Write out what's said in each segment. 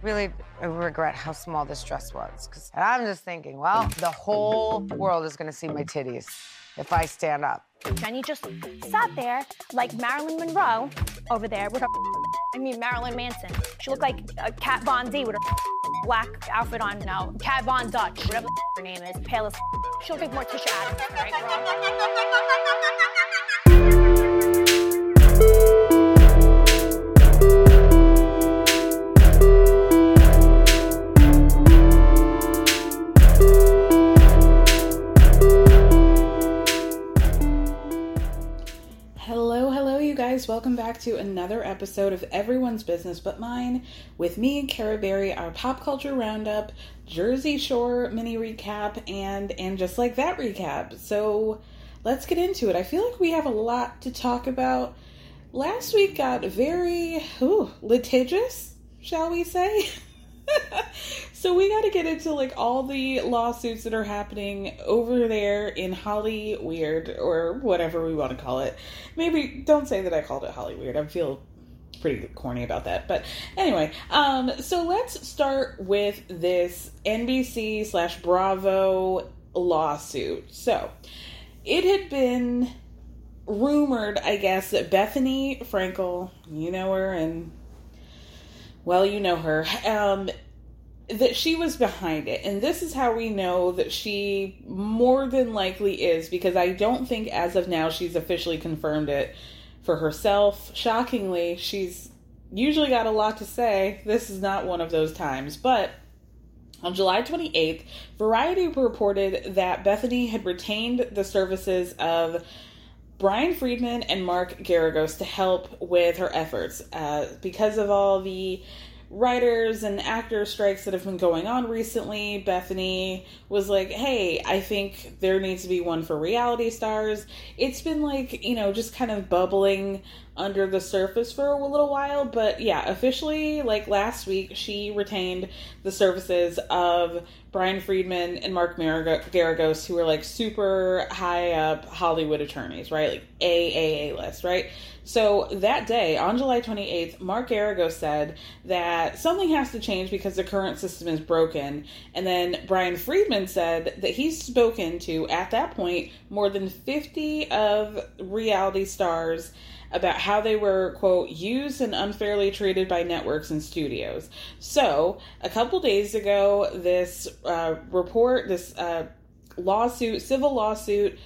Really regret how small this dress was. And I'm just thinking, well, the whole world is going to see my titties if I stand up. And you just sat there like Marilyn Monroe over there with her, Marilyn Manson. She looked like a Kat Von D with her black outfit on now. Kat Von Dutch, whatever her name is, pale as she looked like more Tisha Adams, right? Welcome back to another episode of Everyone's Business But Mine with me, Kara Berry, our pop culture roundup, Jersey Shore mini recap, and Just Like That recap. So let's get into it. I feel like we have a lot to talk about. Last week got very litigious, shall we say? So we got to get into like all the lawsuits that are happening over there in Hollyweird or whatever we want to call it. Maybe don't say that I called it Hollyweird. I feel pretty corny about that. But anyway, so let's start with this NBC/Bravo lawsuit. So it had been rumored, I guess, that Bethenny Frankel, you know her and well, you know her, that she was behind it. And this is how we know that she more than likely is, because I don't think as of now she's officially confirmed it for herself. Shockingly, she's usually got a lot to say. This is not one of those times. But on July 28th, Variety reported that Bethenny had retained the services of Brian Friedman and Mark Garagos to help with her efforts. Because of all the writers and actor strikes that have been going on recently, Bethenny was like, hey, I think there needs to be one for reality stars. It's been like, you know, just kind of bubbling under the surface for a little while. But yeah, officially, like last week, she retained the services of Brian Friedman and Mark Garagos, who are like super high up Hollywood attorneys, right? Like AAA list, right? So that day, on July 28th, Mark Garagos said that something has to change because the current system is broken. And then Brian Friedman said that he's spoken to, at that point, more than 50 of reality stars about how they were, quote, used and unfairly treated by networks and studios. So, a couple days ago, this civil lawsuit,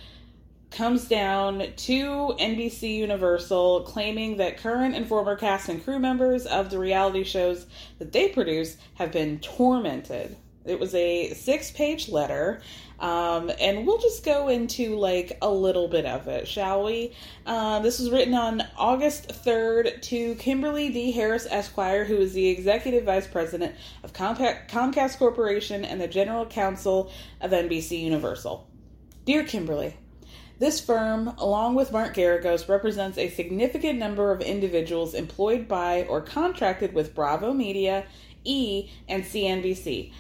comes down to NBC Universal claiming that current and former cast and crew members of the reality shows that they produce have been tormented It was a 6-page letter, and we'll just go into, like, a little bit of it, shall we? This was written on August 3rd to Kimberly D. Harris, Esquire, who is the Executive Vice President of Comcast Corporation and the General Counsel of NBC Universal. Dear Kimberly, this firm, along with Mark Garagos, represents a significant number of individuals employed by or contracted with Bravo Media, E, and CNBC.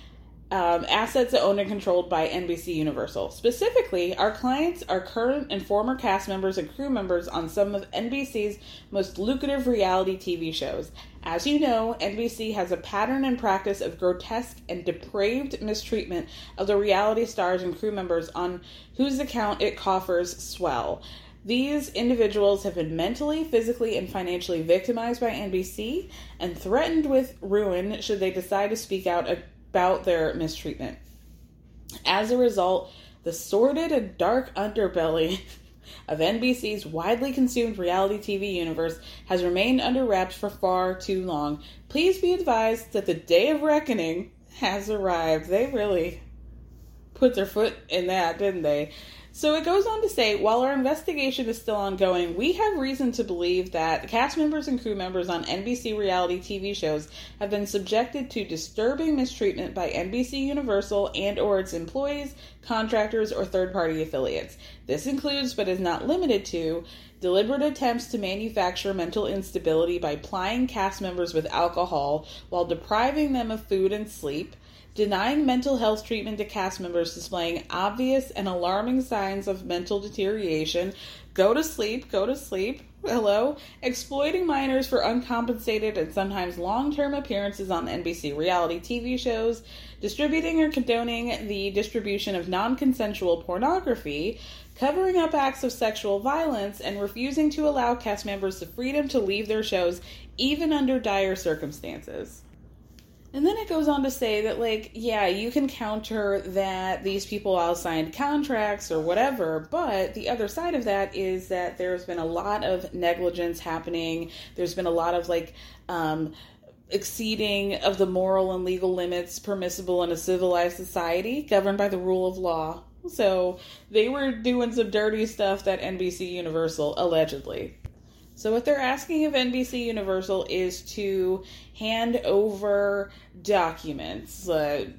Assets owned and controlled by NBC Universal. Specifically, our clients are current and former cast members and crew members on some of NBC's most lucrative reality TV shows. As you know, NBC has a pattern and practice of grotesque and depraved mistreatment of the reality stars and crew members on whose account it coffers swell. These individuals have been mentally, physically, and financially victimized by NBC and threatened with ruin should they decide to speak out about their mistreatment. As a result, the sordid and dark underbelly of NBC's widely consumed reality TV universe has remained under wraps for far too long. Please be advised that the day of reckoning has arrived. They really put their foot in that, didn't they? So it goes on to say, while our investigation is still ongoing, we have reason to believe that cast members and crew members on NBC reality TV shows have been subjected to disturbing mistreatment by NBC Universal and or its employees, contractors, or third-party affiliates. This includes, but is not limited to, deliberate attempts to manufacture mental instability by plying cast members with alcohol while depriving them of food and sleep, denying mental health treatment to cast members displaying obvious and alarming signs of mental deterioration, go to sleep, hello, exploiting minors for uncompensated and sometimes long-term appearances on NBC reality TV shows, distributing or condoning the distribution of non-consensual pornography, covering up acts of sexual violence, and refusing to allow cast members the freedom to leave their shows even under dire circumstances. And then it goes on to say that, like, yeah, you can counter that these people all signed contracts or whatever, but the other side of that is that there's been a lot of negligence happening. There's been a lot of, like, exceeding of the moral and legal limits permissible in a civilized society governed by the rule of law. So they were doing some dirty stuff that NBC Universal, allegedly. So what they're asking of NBC Universal is to hand over documents,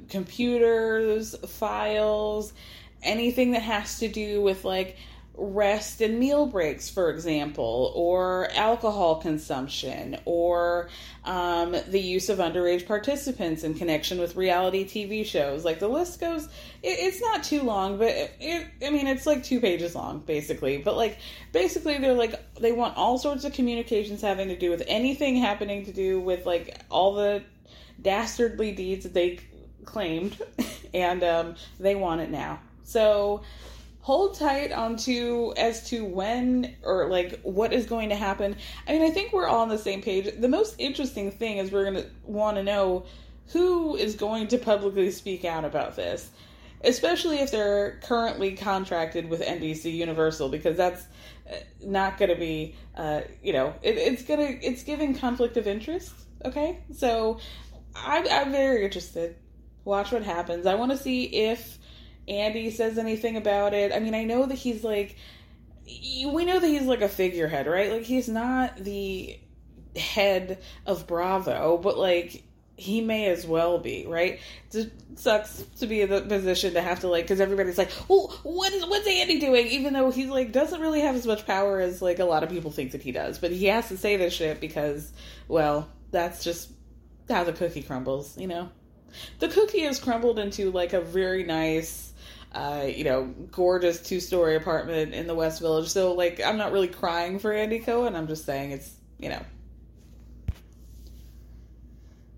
computers, files, anything that has to do with, like, rest and meal breaks, for example, or alcohol consumption, or the use of underage participants in connection with reality TV shows. Like, the list goes, it's not too long, but it's like 2 pages long, basically. But, like, basically they're like, they want all sorts of communications having to do with anything happening to do with, like, all the dastardly deeds that they claimed, and they want it now. So hold tight as to when or, like, what is going to happen. I mean, I think we're all on the same page. The most interesting thing is we're going to want to know who is going to publicly speak out about this, especially if they're currently contracted with NBC Universal, because that's not going to be, it's giving conflict of interest. Okay, so I'm very interested. Watch what happens. I want to see if Andy says anything about it. I mean, I know that he's like, we know that he's like a figurehead, right? Like, he's not the head of Bravo, but, like, he may as well be, right? It sucks to be in the position to have to, like, because everybody's like, well, what's Andy doing? Even though he's, like, doesn't really have as much power as, like, a lot of people think that he does. But he has to say this shit because, well, that's just how the cookie crumbles, you know? The cookie is crumbled into, like, a very nice, gorgeous 2-story apartment in the West Village. So, like, I'm not really crying for Andy Cohen. I'm just saying it's, you know.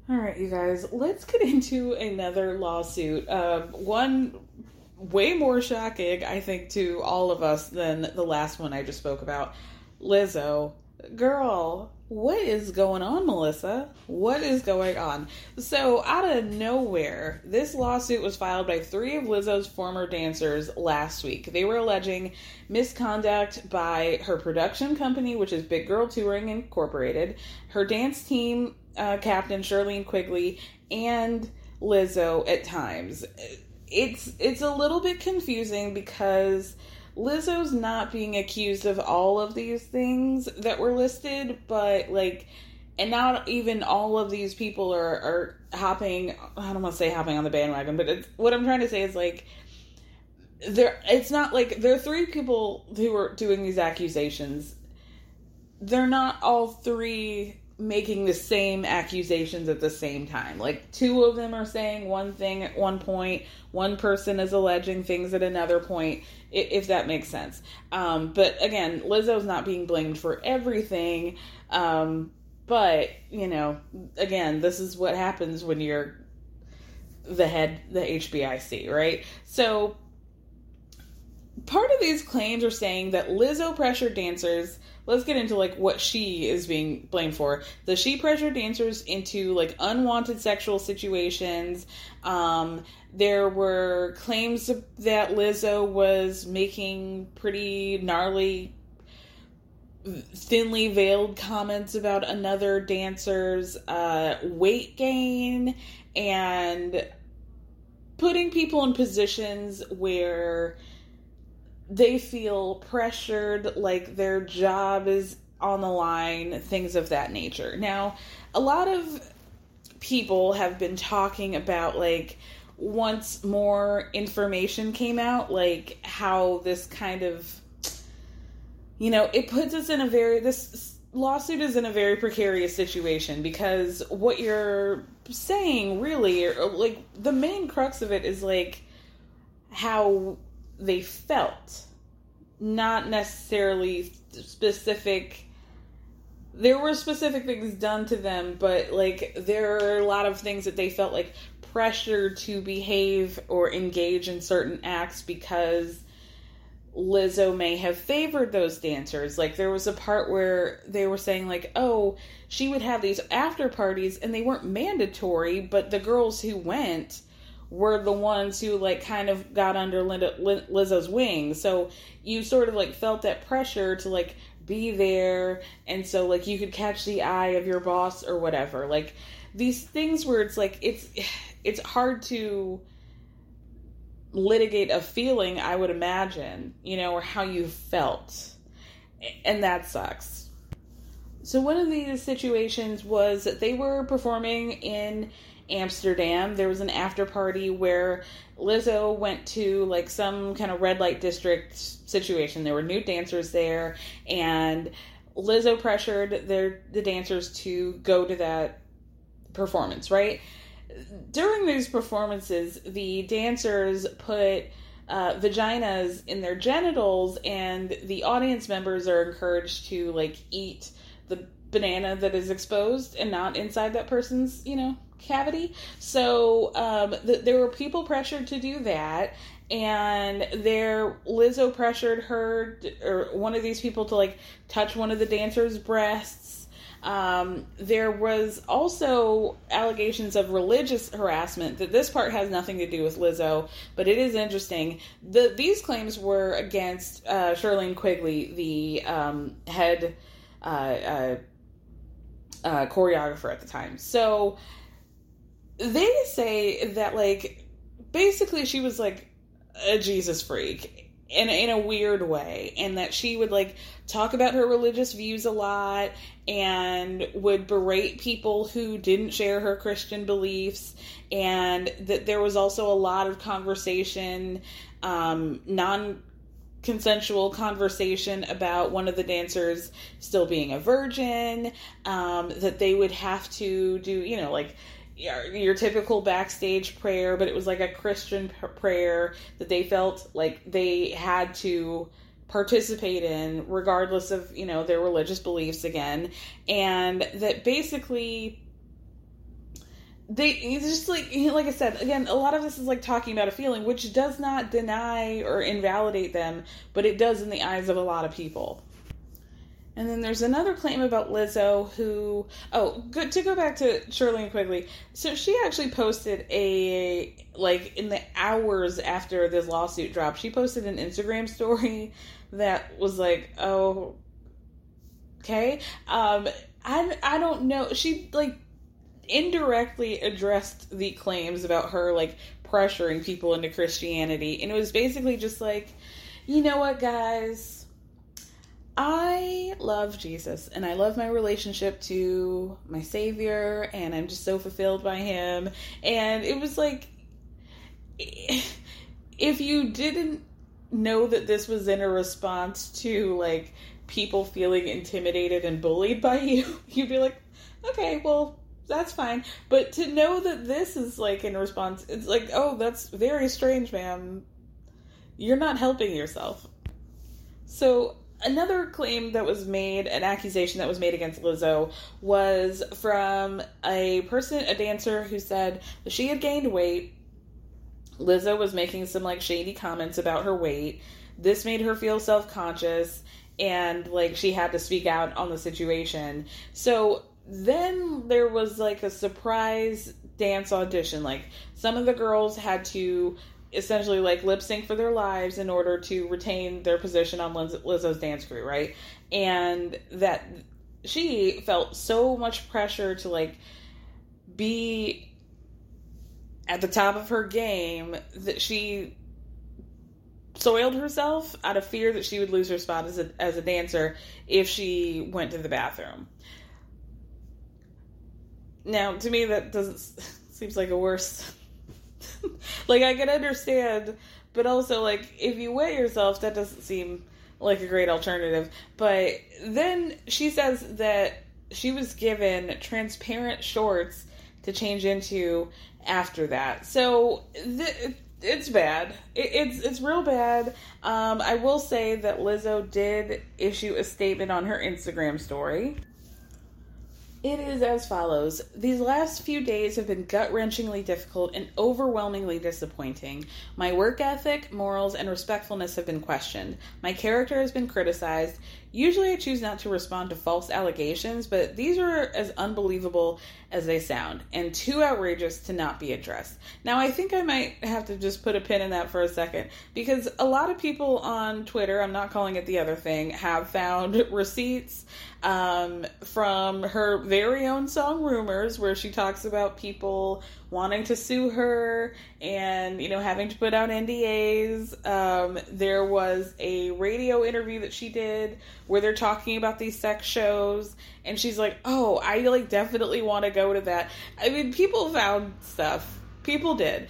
All right, you guys, let's get into another lawsuit. One way more shocking, I think, to all of us than the last one I just spoke about. Lizzo. Girl, what is going on, Melissa? What is going on? So, out of nowhere, this lawsuit was filed by 3 of Lizzo's former dancers last week. They were alleging misconduct by her production company, which is Big Girl Touring Incorporated, her dance team captain, Shirlene Quigley, and Lizzo at times. It's a little bit confusing because Lizzo's not being accused of all of these things that were listed, but like, and not even all of these people are hopping, I don't want to say hopping on the bandwagon, but it's, what I'm trying to say is like, there, it's not like, there are three people who are doing these accusations. They're not all three making the same accusations at the same time. Like, two of them are saying one thing at one point. One person is alleging things at another point, if that makes sense. But again, Lizzo's not being blamed for everything. But, you know, again, this is what happens when you're the head, the HBIC, right? So, part of these claims are saying that Lizzo pressured dancers. Let's get into, like, what she is being blamed for. So she pressured dancers into, like, unwanted sexual situations. There were claims that Lizzo was making pretty gnarly, thinly veiled comments about another dancer's weight gain and putting people in positions where they feel pressured, like their job is on the line, things of that nature. Now, a lot of people have been talking about, like, once more information came out, like, how this kind of, you know, it puts us in a very, this lawsuit is in a very precarious situation, because what you're saying really, or, like, the main crux of it is, like, how they felt, not necessarily specific. There were specific things done to them, but, like, there are a lot of things that they felt like pressure to behave or engage in certain acts because Lizzo may have favored those dancers. Like, there was a part where they were saying, like, oh, she would have these after parties and they weren't mandatory, but the girls who went were the ones who, like, kind of got under Lizzo's wing. So you sort of, like, felt that pressure to, like, be there, and so, like, you could catch the eye of your boss or whatever. Like, these things where it's, like, it's hard to litigate a feeling, I would imagine, you know, or how you felt. And that sucks. So one of these situations was that they were performing in Amsterdam. There was an after party where Lizzo went to, like, some kind of red light district situation. There were new dancers there, and Lizzo pressured the dancers to go to that performance, right? During these performances, the dancers put vaginas in their genitals, and the audience members are encouraged to, like, eat the banana that is exposed and not inside that person's, you know, cavity. So there were people pressured to do that, and Lizzo pressured her or one of these people to, like, touch one of the dancers' breasts. There was also allegations of religious harassment. That this part has nothing to do with Lizzo, but it is interesting. These claims were against Shirlene Quigley, the head choreographer at the time. So they say that, like, basically she was, like, a Jesus freak in a weird way, and that she would, like, talk about her religious views a lot and would berate people who didn't share her Christian beliefs, and that there was also a lot of conversation, non-consensual conversation about one of the dancers still being a virgin, that they would have to do, you know, like, your typical backstage prayer, but it was like a Christian prayer that they felt like they had to participate in regardless of, you know, their religious beliefs again. And that basically it's just like I said, again, a lot of this is like talking about a feeling, which does not deny or invalidate them, but it does in the eyes of a lot of people. And then there's another claim about Lizzo who... Oh, good to go back to Shirlene Quigley. So she actually posted a... Like, in the hours after this lawsuit dropped, she posted an Instagram story that was like, oh, okay. I don't know. She, like, indirectly addressed the claims about her, like, pressuring people into Christianity. And it was basically just like, you know what, guys? I love Jesus, and I love my relationship to my Savior, and I'm just so fulfilled by him. And it was like, if you didn't know that this was in a response to, like, people feeling intimidated and bullied by you, you'd be like, okay, well, that's fine. But to know that this is, like, in response, it's like, oh, that's very strange, ma'am. You're not helping yourself. So another claim that was made, an accusation that was made against Lizzo, was from a person, a dancer, who said that she had gained weight. Lizzo was making some, like, shady comments about her weight. This made her feel self-conscious, and, like, she had to speak out on the situation. So then there was, like, a surprise dance audition. Like, some of the girls had to essentially, like, lip sync for their lives in order to retain their position on Lizzo's dance crew, right? And that she felt so much pressure to, like, be at the top of her game that she soiled herself out of fear that she would lose her spot as a dancer if she went to the bathroom. Now, to me, that doesn't seems like a worse... like, I can understand, but also, like, if you wet yourself, that doesn't seem like a great alternative. But then she says that she was given transparent shorts to change into after that. So it's bad. It's real bad. I will say that Lizzo did issue a statement on her Instagram story. It is as follows. These last few days have been gut-wrenchingly difficult and overwhelmingly disappointing. My work ethic, morals, and respectfulness have been questioned. My character has been criticized. Usually I choose not to respond to false allegations, but these are as unbelievable as they sound and too outrageous to not be addressed. Now, I think I might have to just put a pin in that for a second, because a lot of people on Twitter, I'm not calling it the other thing, have found receipts from her very own song Rumors, where she talks about people wanting to sue her and, you know, having to put out NDAs. There was a radio interview that she did where they're talking about these sex shows, and she's like, oh, I, like, definitely want to go to that. I mean, people found stuff. People did.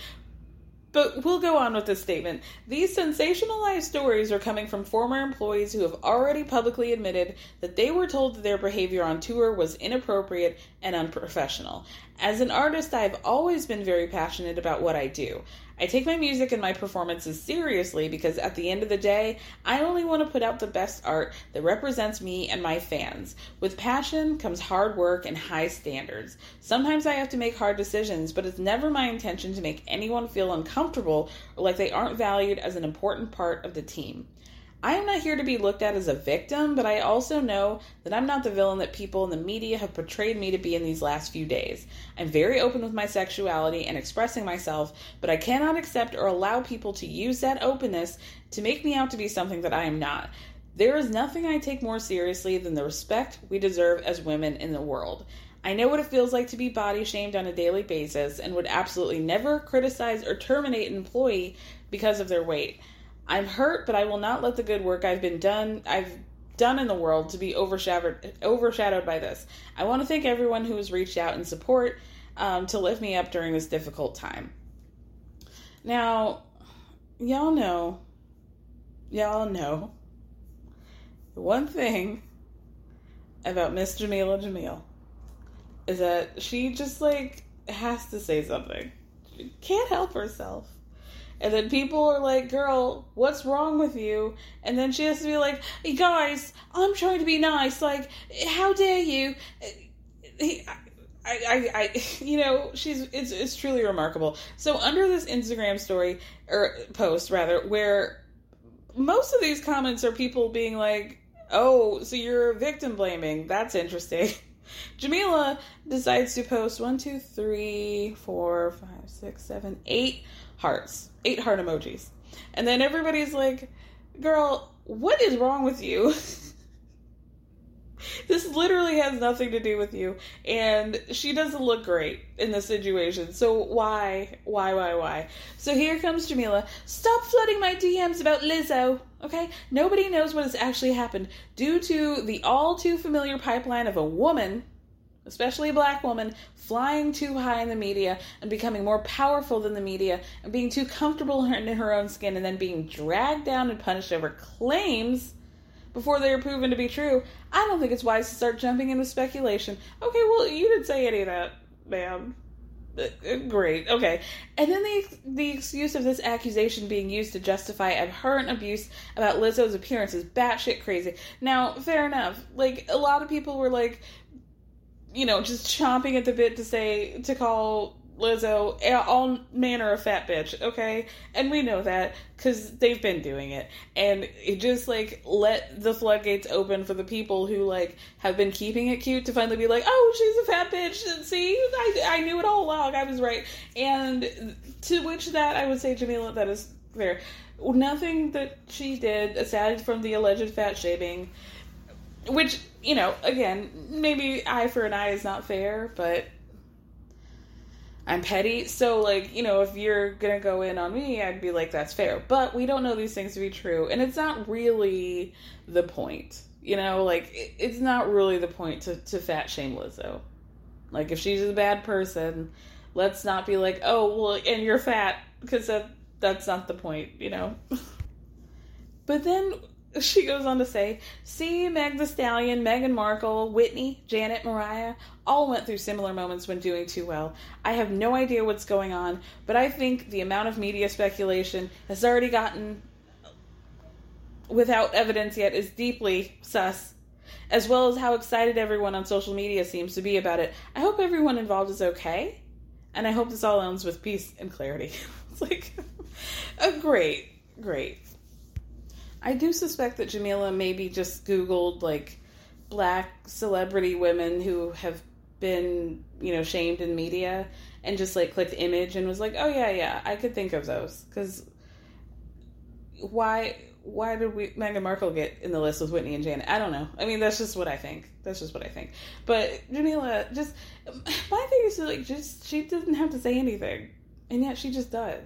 But we'll go on with this statement. These sensationalized stories are coming from former employees who have already publicly admitted that they were told that their behavior on tour was inappropriate and unprofessional. As an artist, I've always been very passionate about what I do. I take my music and my performances seriously because at the end of the day, I only want to put out the best art that represents me and my fans. With passion comes hard work and high standards. Sometimes I have to make hard decisions, but it's never my intention to make anyone feel uncomfortable or like they aren't valued as an important part of the team. I am not here to be looked at as a victim, but I also know that I'm not the villain that people in the media have portrayed me to be in these last few days. I'm very open with my sexuality and expressing myself, but I cannot accept or allow people to use that openness to make me out to be something that I am not. There is nothing I take more seriously than the respect we deserve as women in the world. I know what it feels like to be body shamed on a daily basis and would absolutely never criticize or terminate an employee because of their weight. I'm hurt, but I will not let the good work I've done in the world to be overshadowed by this. I want to thank everyone who has reached out in support to lift me up during this difficult time. Now, y'all know, the one thing about Miss Jameela Jamil is that she just, like, has to say something. She can't help herself. And then people are like, girl, what's wrong with you? And then she has to be like, hey, guys, I'm trying to be nice. Like, how dare you? It's truly remarkable. So under this Instagram story, or post rather, where most of these comments are people being like, oh, so you're victim blaming. That's interesting. Jameela decides to post 8 hearts. 8 heart emojis. And then everybody's like, girl, what is wrong with you? This literally has nothing to do with you, and she doesn't look great in this situation, so why? So here comes Jameela. Stop flooding my DMs about Lizzo, okay? Nobody knows what has actually happened due to the all-too-familiar pipeline of a woman, especially a black woman, flying too high in the media and becoming more powerful than the media and being too comfortable in her own skin and then being dragged down and punished over claims before they are proven to be true. I don't think it's wise to start jumping into speculation. Okay, well, you didn't say any of that, ma'am. Great, okay. And then the excuse of this accusation being used to justify abhorrent abuse about Lizzo's appearance is batshit crazy. Now, fair enough. Like, a lot of people were like, you know, just chomping at the bit to call Lizzo all manner of fat bitch, okay? And we know that, because they've been doing it. And it just, like, let the floodgates open for the people who, like, have been keeping it cute to finally be like, oh, she's a fat bitch, and see? I knew it all along, I was right. And to which that, I would say, Jameela, that is fair. Nothing that she did, aside from the alleged fat shaming, which, you know, again, maybe eye for an eye is not fair, but I'm petty. So, like, you know, if you're gonna go in on me, I'd be like, that's fair. But we don't know these things to be true, and it's not really the point. You know, like, it's not really the point to fat shame Lizzo. Like, if she's a bad person, let's not be like, oh, well, and you're fat, because that's not the point, you know? But then she goes on to say, see, Meg Thee Stallion, Meghan Markle, Whitney, Janet, Mariah, all went through similar moments when doing too well. I have no idea what's going on, but I think the amount of media speculation has already gotten without evidence yet is deeply sus, as well as how excited everyone on social media seems to be about it. I hope everyone involved is okay, and I hope this all ends with peace and clarity. It's like, great. I do suspect that Jameela maybe just Googled, like, black celebrity women who have been, you know, shamed in media and just, like, clicked image and was like, oh, yeah, I could think of those. Because why did Meghan Markle get in the list with Whitney and Janet? I don't know. I mean, that's just what I think. But Jameela, just, my thing is, like, just, she doesn't have to say anything. And yet she just does.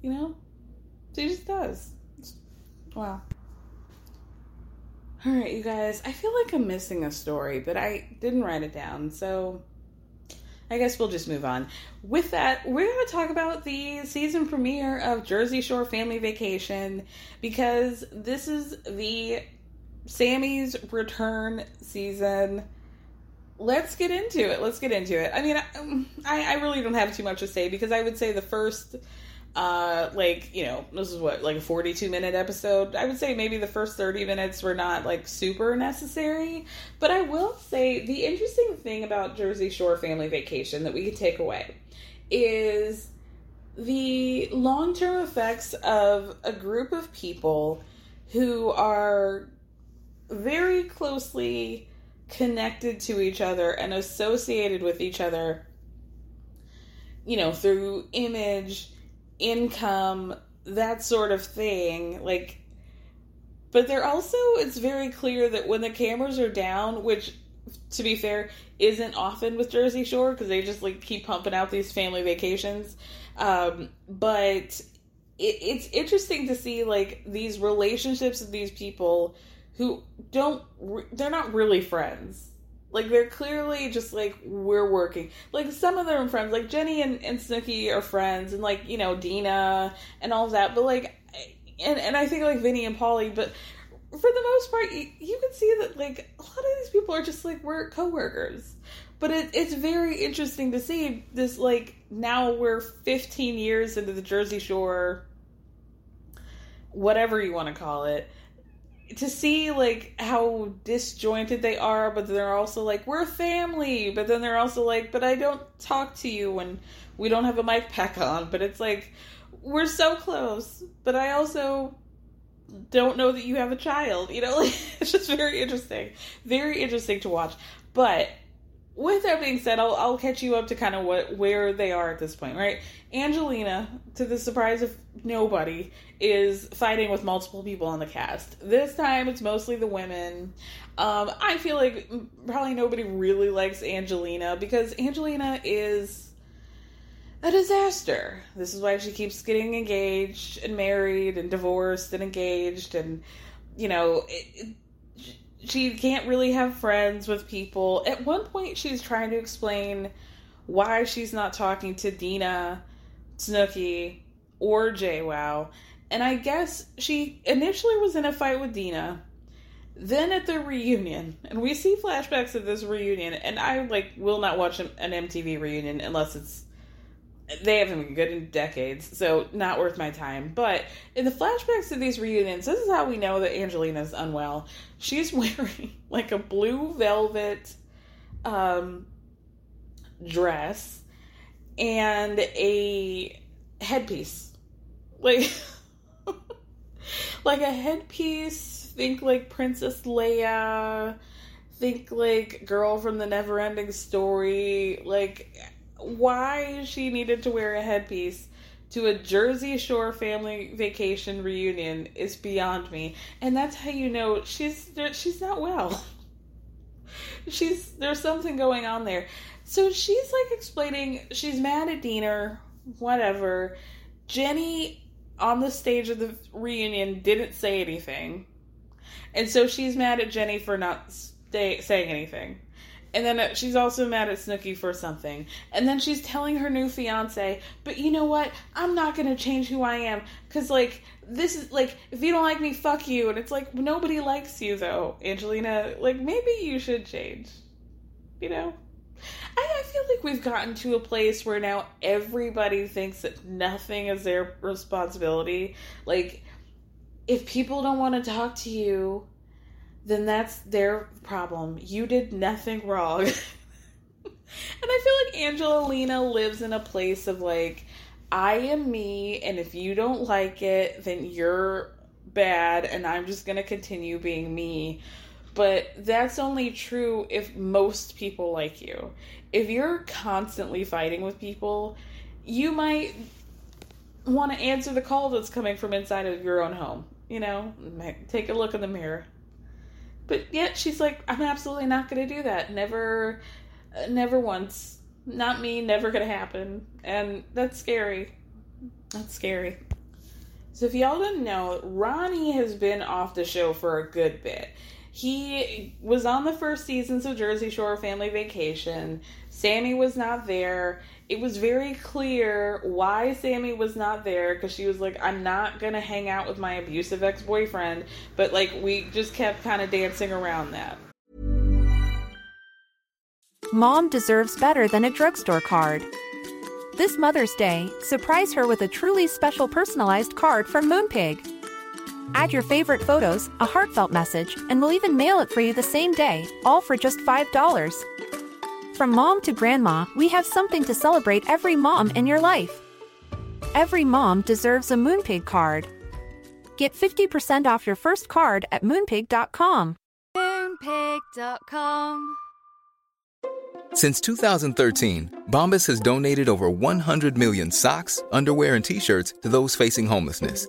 You know? She just does. Wow. Alright, you guys. I feel like I'm missing a story, but I didn't write it down, so I guess we'll just move on. With that, we're going to talk about the season premiere of Jersey Shore Family Vacation, because this is the Sammy's return season. Let's get into it. I mean, I really don't have too much to say, because I would say the first this is what, like a 42-minute episode? I would say maybe the first 30 minutes were not, like, super necessary, but I will say the interesting thing about Jersey Shore Family Vacation that we could take away is the long-term effects of a group of people who are very closely connected to each other and associated with each other, you know, through image, income, that sort of thing, like, but they're also, it's very clear that when the cameras are down, which, to be fair, isn't often with Jersey Shore, because they just, like, keep pumping out these family vacations, but it's interesting to see, like, these relationships of these people who they're not really friends. Like, they're clearly just, like, we're working. Like, some of them are friends. Like, Jenny and Snooki are friends. And, like, you know, Dina and all of that. But, like, and I think, like, Vinny and Polly. But for the most part, you can see that, like, a lot of these people are just, like, we're co-workers. But it's very interesting to see this, like, now we're 15 years into the Jersey Shore, whatever you want to call it, to see, like, how disjointed they are, but they're also like, we're family, but then they're also like, but I don't talk to you when we don't have a mic pack on, but it's like, we're so close, but I also don't know that you have a child, you know, like, it's just very interesting to watch, but with that being said, I'll catch you up to kind of where they are at this point, right? Angelina, to the surprise of nobody, is fighting with multiple people on the cast. This time, it's mostly the women. I feel like probably nobody really likes Angelina because Angelina is a disaster. This is why she keeps getting engaged and married and divorced and engaged and, you know, she can't really have friends with people. At one point, she's trying to explain why she's not talking to Dina, Snooki, or JWoww. And I guess she initially was in a fight with Dina, then at the reunion, and we see flashbacks of this reunion, and I, like, will not watch an MTV reunion unless it's... They haven't been good in decades, so not worth my time. But in the flashbacks to these reunions, this is how we know that Angelina's unwell. She's wearing, like, a blue velvet dress and a headpiece. Like a headpiece, think, like, Princess Leia, think, like, girl from the Neverending Story, like... Why she needed to wear a headpiece to a Jersey Shore Family Vacation reunion is beyond me. And that's how you know she's not well. There's something going on there. So she's, like, explaining she's mad at Diener, whatever. Jenny, on the stage of the reunion, didn't say anything. And so she's mad at Jenny for not saying anything. And then she's also mad at Snooki for something. And then she's telling her new fiancé, but you know what? I'm not going to change who I am. Because, like, this is, like, if you don't like me, fuck you. And it's like, nobody likes you, though, Angelina. Like, maybe you should change. You know? I feel like we've gotten to a place where now everybody thinks that nothing is their responsibility. Like, if people don't want to talk to you, then that's their problem. You did nothing wrong. And I feel like Angelina lives in a place of, like, I am me, and if you don't like it, then you're bad, and I'm just going to continue being me. But that's only true if most people like you. If you're constantly fighting with people, you might want to answer the call that's coming from inside of your own home. You know? Take a look in the mirror. But yet she's like, I'm absolutely not going to do that. Never once. Not me, never going to happen. And that's scary. That's scary. So if y'all didn't know, Ronnie has been off the show for a good bit. He was on the first seasons of Jersey Shore Family Vacation. Sammy was not there. It was very clear why Sammy was not there, because she was like, I'm not going to hang out with my abusive ex-boyfriend. But, like, we just kept kind of dancing around that. Mom deserves better than a drugstore card. This Mother's Day, surprise her with a truly special personalized card from Moonpig. Add your favorite photos, a heartfelt message, and we'll even mail it for you the same day, all for just $5. From mom to grandma, we have something to celebrate every mom in your life. Every mom deserves a Moonpig card. Get 50% off your first card at Moonpig.com. Moonpig.com. Since 2013, Bombas has donated over 100 million socks, underwear, and T-shirts to those facing homelessness.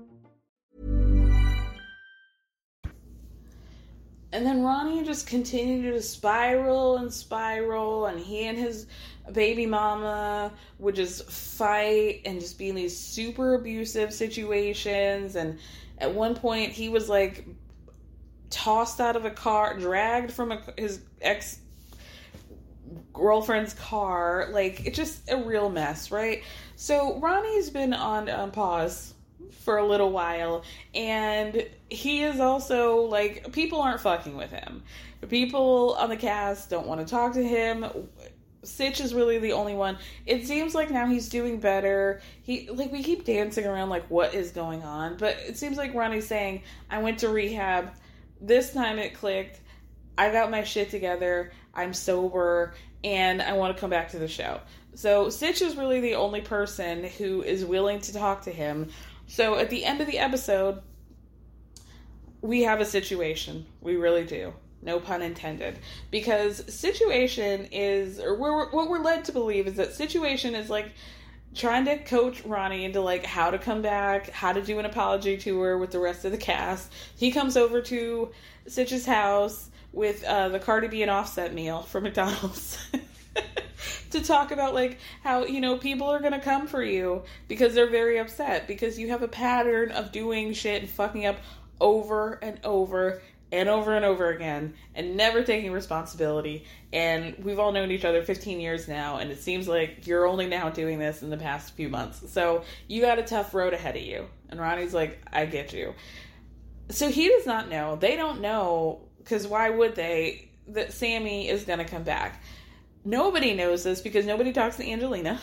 And then Ronnie just continued to spiral, and he and his baby mama would just fight and just be in these super abusive situations. And at one point, he was, like, tossed out of a car, dragged from his ex-girlfriend's car. Like, it's just a real mess, right? So Ronnie's been on pause for a little while, and he is also, like, people aren't fucking with him. People on the cast don't want to talk to him. Sitch is really the only one. It seems like now he's doing better. We keep dancing around, like, what is going on? But it seems like Ronnie's saying, I went to rehab. This time it clicked. I got my shit together. I'm sober. And I want to come back to the show. So Sitch is really the only person who is willing to talk to him. So at the end of the episode, we have a situation. We really do. No pun intended. Because situation is, or what we're led to believe is that situation is like trying to coach Ronnie into like how to come back, how to do an apology tour with the rest of the cast. He comes over to Sitch's house with the Cardi B and Offset meal from McDonald's to talk about like how, you know, people are going to come for you because they're very upset because you have a pattern of doing shit and fucking up over and over and over and over again, and never taking responsibility, and we've all known each other 15 years now, and it seems like you're only now doing this in the past few months, so you got a tough road ahead of you. And Ronnie's like, I get you. So he does not know. They don't know, because why would they, that Sammy is going to come back? Nobody knows this, because nobody talks to Angelina.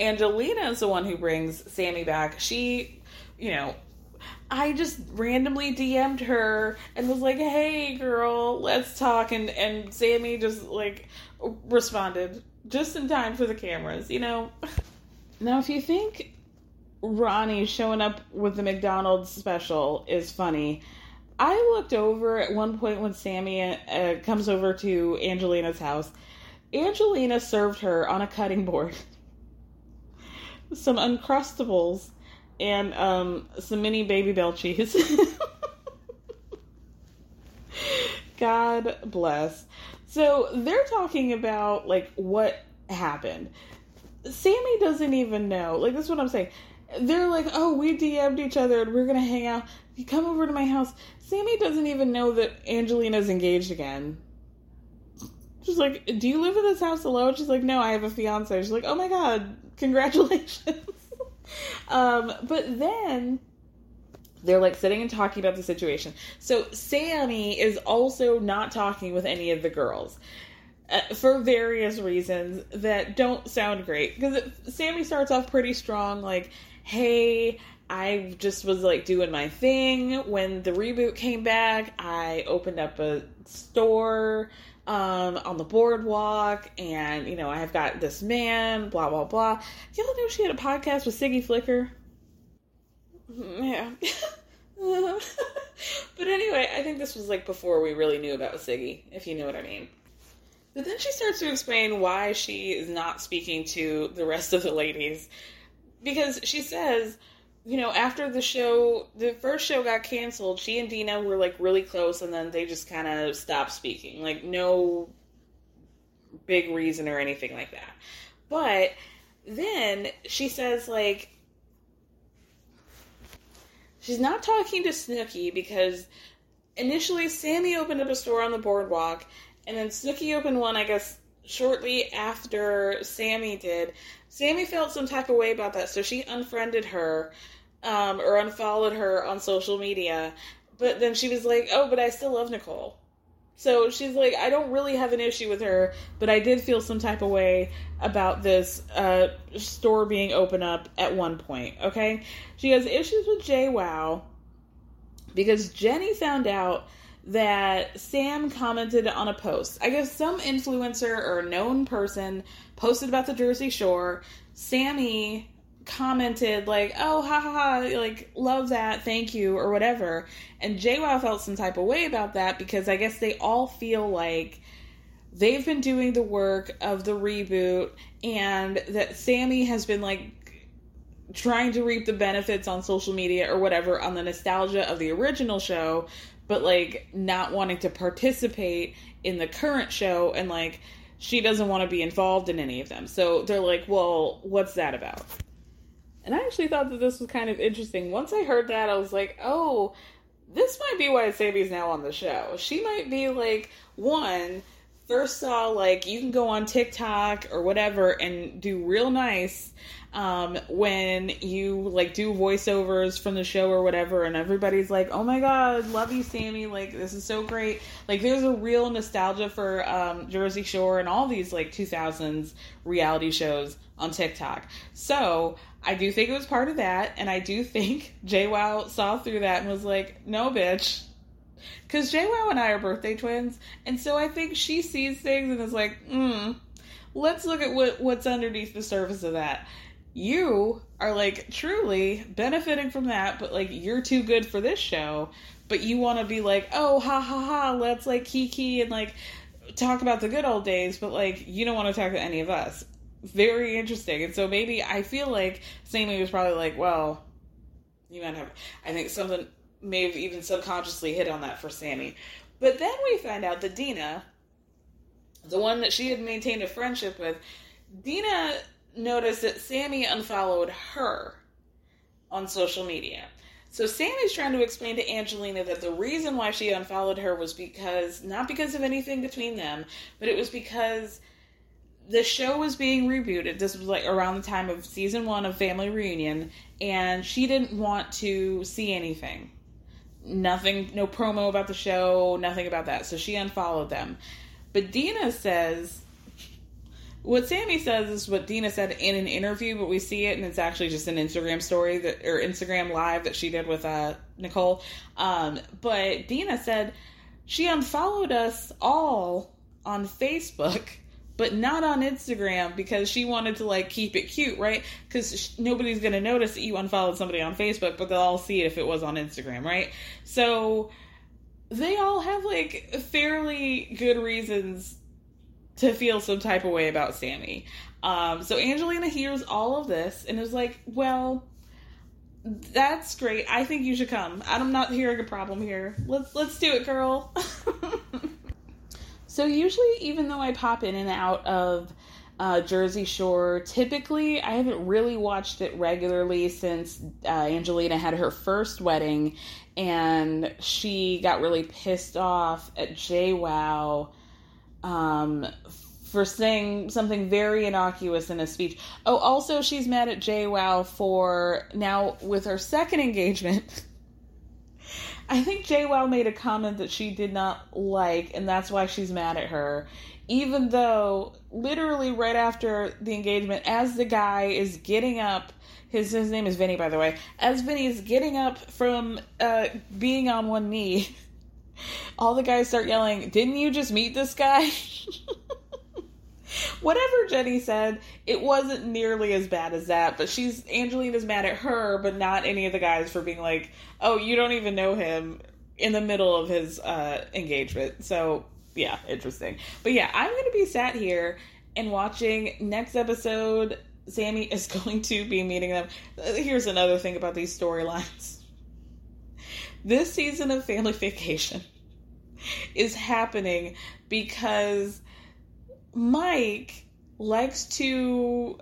Angelina is the one who brings Sammy back. She, you know, I just randomly DM'd her and was like, hey, girl, let's talk. And Sammy just, like, responded just in time for the cameras, you know? Now, if you think Ronnie showing up with the McDonald's special is funny, I looked over at one point when Sammy comes over to Angelina's house. Angelina served her on a cutting board some Uncrustables and some mini Baby Bell cheese. God bless. So they're talking about, like, what happened. Sammy doesn't even know. Like, this is what I'm saying. They're like, oh, we DM'd each other and we're going to hang out. You come over to my house. Sammy doesn't even know that Angelina's engaged again. She's like, do you live in this house alone? She's like, no, I have a fiance. She's like, oh my God, congratulations. But then they're like sitting and talking about the situation. So Sammy is also not talking with any of the girls for various reasons that don't sound great. Because Sammy starts off pretty strong, like, hey, I just was like doing my thing. When the reboot came back, I opened up a store on the boardwalk, and, you know, I have got this man, blah, blah, blah. Y'all know she had a podcast with Siggy Flicker? Yeah. But anyway, I think this was like before we really knew about Siggy, if you know what I mean. But then she starts to explain why she is not speaking to the rest of the ladies. Because she says, you know, after the show, the first show got canceled, she and Dina were, like, really close, and then they just kind of stopped speaking. Like, no big reason or anything like that. But then she says, like, she's not talking to Snooki because initially Sammy opened up a store on the boardwalk, and then Snooki opened one, I guess, shortly after Sammy did. Sammy felt some type of way about that, so she unfriended her. Or unfollowed her on social media. But then she was like, oh, but I still love Nicole. So she's like, I don't really have an issue with her, but I did feel some type of way about this store being open up at one point, okay? She has issues with JWoww because Jenny found out that Sam commented on a post. I guess some influencer or known person posted about the Jersey Shore. Sammy commented like, oh, ha ha ha, like, love that, thank you, or whatever. And JWoww felt some type of way about that because I guess they all feel like they've been doing the work of the reboot and that Sammy has been like trying to reap the benefits on social media or whatever on the nostalgia of the original show, but like not wanting to participate in the current show, and like she doesn't want to be involved in any of them. So they're like, well, what's that about? And I actually thought that this was kind of interesting. Once I heard that, I was like, oh, this might be why Sammy's now on the show. She might be like, one, first saw, like, you can go on TikTok or whatever and do real nice when you like do voiceovers from the show or whatever, and everybody's like, oh my God, love you, Sammy. Like, this is so great. Like, there's a real nostalgia for, Jersey Shore and all these like 2000s reality shows on TikTok. So I do think it was part of that. And I do think JWoww saw through that and was like, no, bitch. Cause JWoww and I are birthday twins. And so I think she sees things and is like, let's look at what's underneath the surface of that. You are, like, truly benefiting from that, but, like, you're too good for this show, but you want to be like, oh, ha, ha, ha, let's, like, kiki and, like, talk about the good old days, but, like, you don't want to talk to any of us. Very interesting. And so maybe I feel like Sammy was probably like, well, you might have, I think something may have even subconsciously hit on that for Sammy. But then we find out that Dina, the one that she had maintained a friendship with, Dina noticed that Sammy unfollowed her on social media. So Sammy's trying to explain to Angelina that the reason why she unfollowed her was because, not because of anything between them, but it was because the show was being rebooted. This was like around the time of season 1 of Family Reunion, and she didn't want to see anything. Nothing, no promo about the show, nothing about that. So she unfollowed them. But Dina says... what Sammy says is what Dina said in an interview, but we see it, and it's actually just an Instagram story or Instagram live that she did with Nicole. But Dina said she unfollowed us all on Facebook, but not on Instagram because she wanted to like keep it cute, right? Because nobody's going to notice that you unfollowed somebody on Facebook, but they'll all see it if it was on Instagram, right? So they all have like fairly good reasons to feel some type of way about Sammy. So Angelina hears all of this and is like, well, that's great. I think you should come. I'm not hearing a problem here. Let's do it, girl. So usually, even though I pop in and out of Jersey Shore, typically I haven't really watched it regularly since Angelina had her first wedding and she got really pissed off at JWoww for saying something very innocuous in a speech. Oh, also she's mad at JWoww for now with her second engagement. I think JWoww made a comment that she did not like, and that's why she's mad at her. Even though literally right after the engagement, as the guy is getting up, his name is Vinny, by the way, as Vinny is getting up from being on one knee, all the guys start yelling, didn't you just meet this guy? Whatever Jenny said, it wasn't nearly as bad as that, but Angelina's mad at her, but not any of the guys for being like, oh, you don't even know him in the middle of his engagement. So, yeah, interesting. But yeah, I'm going to be sat here and watching next episode. Sammy is going to be meeting them. Here's another thing about these storylines. This season of Family Vacation is happening because Mike likes to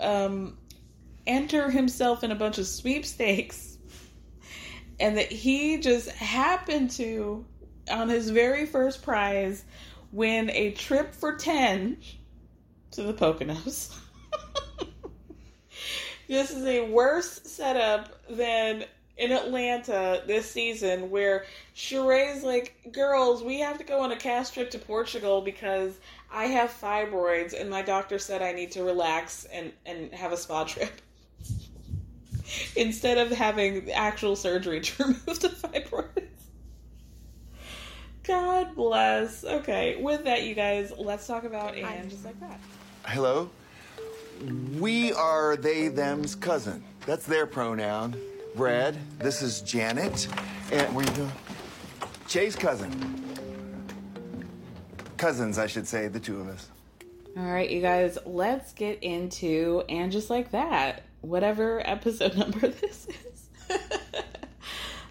enter himself in a bunch of sweepstakes, and that he just happened to, on his very first prize, win a trip for 10 to the Poconos. This is a worse setup than in Atlanta this season, where Sheree's like, girls, we have to go on a cast trip to Portugal because I have fibroids and my doctor said I need to relax and have a spa trip instead of having actual surgery to remove the fibroids. God bless. Okay, with that, you guys, let's talk about And Just Like That. Hello? We are they, them's cousin. That's their pronoun. Brad, this is Janet, and where you going? Che's cousin. Cousins, I should say, the two of us. All right, you guys, let's get into And Just Like That, whatever episode number this is.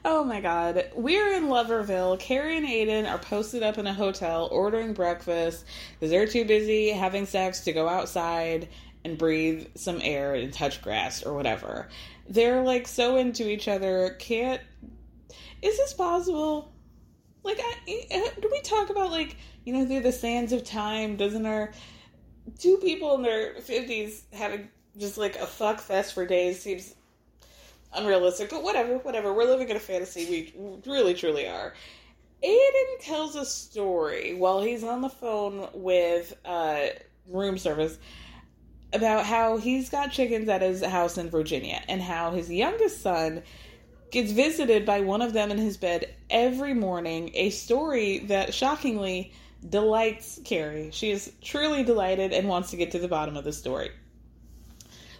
Oh my God. We're in Loverville. Carrie and Aiden are posted up in a hotel ordering breakfast because they're too busy having sex to go outside and breathe some air and touch grass or whatever. They're like so into each other. Is this possible? Like, do we talk about like, you know, through the sands of time, do people in their 50s having just like a fuck fest for days seems unrealistic, but whatever. We're living in a fantasy. We really, truly are. Aiden tells a story while he's on the phone with room service about how he's got chickens at his house in Virginia and how his youngest son gets visited by one of them in his bed every morning, a story that shockingly delights Carrie. She is truly delighted and wants to get to the bottom of the story.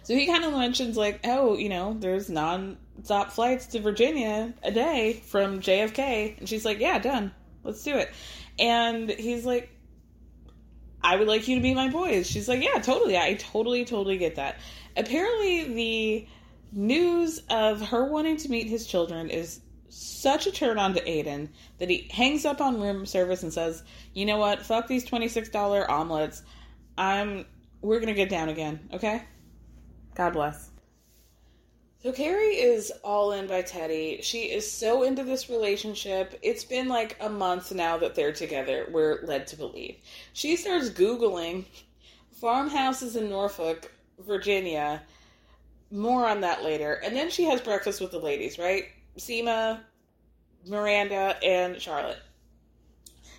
So he kind of mentions like, oh, you know, there's non-stop flights to Virginia a day from JFK. And she's like, yeah, done. Let's do it. And he's like, I would like you to be my boys. She's like, yeah, totally. I totally get that. Apparently the news of her wanting to meet his children is such a turn on to Aiden that he hangs up on room service and says, you know what? Fuck these $26 omelets. We're going to get down again. Okay. God bless. So Carrie is all in by Teddy. She is so into this relationship. It's been like a month now that they're together, we're led to believe. She starts Googling farmhouses in Norfolk, Virginia. More on that later. And then she has breakfast with the ladies, right? Seema, Miranda, and Charlotte.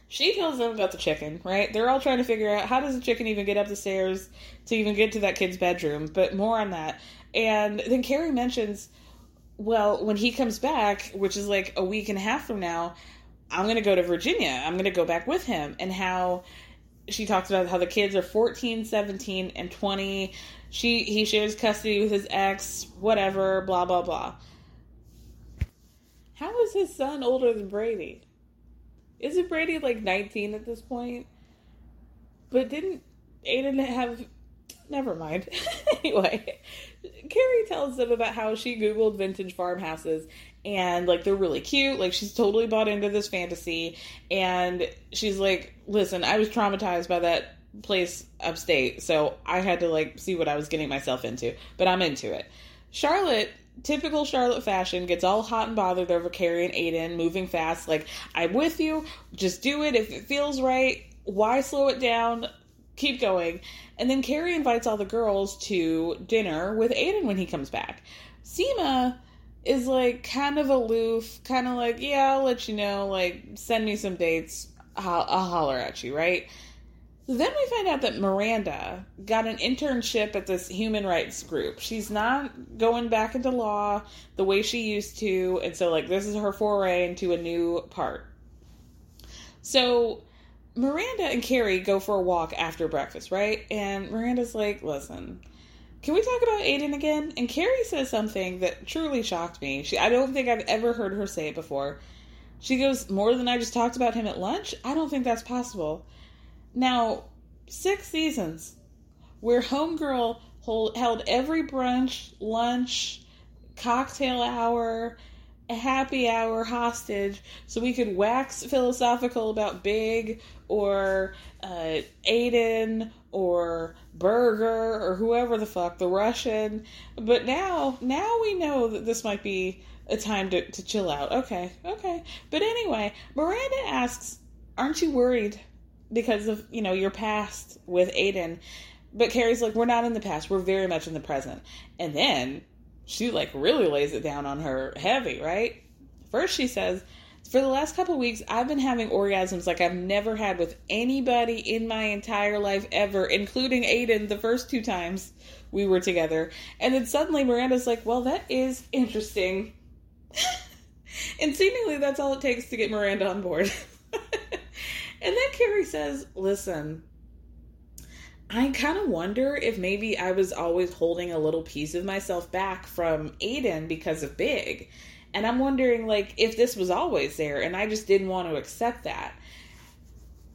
She tells them about the chicken, right? They're all trying to figure out, how does the chicken even get up the stairs to even get to that kid's bedroom? But more on that. And then Carrie mentions, well, when he comes back, which is like a week and a half from now, I'm going to go to Virginia. I'm going to go back with him. And how she talks about how the kids are 14, 17, and 20. He shares custody with his ex, whatever, blah, blah, blah. How is his son older than Brady? Isn't Brady like 19 at this point? But didn't Aiden have... Never mind. Anyway, Carrie tells them about how she Googled vintage farmhouses and like they're really cute. Like she's totally bought into this fantasy. And she's like, listen, I was traumatized by that place upstate. So I had to like see what I was getting myself into. But I'm into it. Charlotte... Typical Charlotte fashion, gets all hot and bothered over Carrie and Aiden, moving fast, like, I'm with you, just do it if it feels right, why slow it down, keep going. And then Carrie invites all the girls to dinner with Aiden when he comes back. Seema is, like, kind of aloof, kind of like, yeah, I'll let you know, like, send me some dates, I'll holler at you, right? So then we find out that Miranda got an internship at this human rights group. She's not going back into law the way she used to. And so, like, this is her foray into a new part. So Miranda and Carrie go for a walk after breakfast, right? And Miranda's like, listen, can we talk about Aiden again? And Carrie says something that truly shocked me. I don't think I've ever heard her say it before. She goes, more than I just talked about him at lunch? I don't think that's possible. Now, 6 seasons where homegirl held every brunch, lunch, cocktail hour, happy hour hostage so we could wax philosophical about Big or Aiden or Burger or whoever the fuck, the Russian. But now we know that this might be a time to chill out. Okay. But anyway, Miranda asks, aren't you worried? Because of, you know, your past with Aiden. But Carrie's like, we're not in the past. We're very much in the present. And then she, like, really lays it down on her heavy, right? First she says, for the last couple of weeks, I've been having orgasms like I've never had with anybody in my entire life ever, including Aiden the first 2 times we were together. And then suddenly Miranda's like, well, that is interesting. And seemingly that's all it takes to get Miranda on board. And then Carrie says, listen, I kind of wonder if maybe I was always holding a little piece of myself back from Aiden because of Big. And I'm wondering, like, if this was always there and I just didn't want to accept that.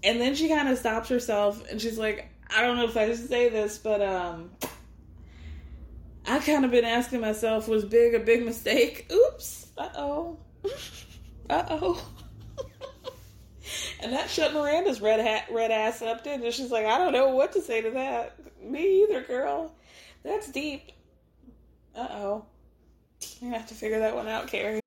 And then she kind of stops herself and she's like, I don't know if I should say this, but I kind of been asking myself, was Big a big mistake? Oops. Uh-oh. And that shut Miranda's red ass up, didn't it? She's like, I don't know what to say to that. Me either, girl. That's deep. Uh-oh. You're going to have to figure that one out, Carrie.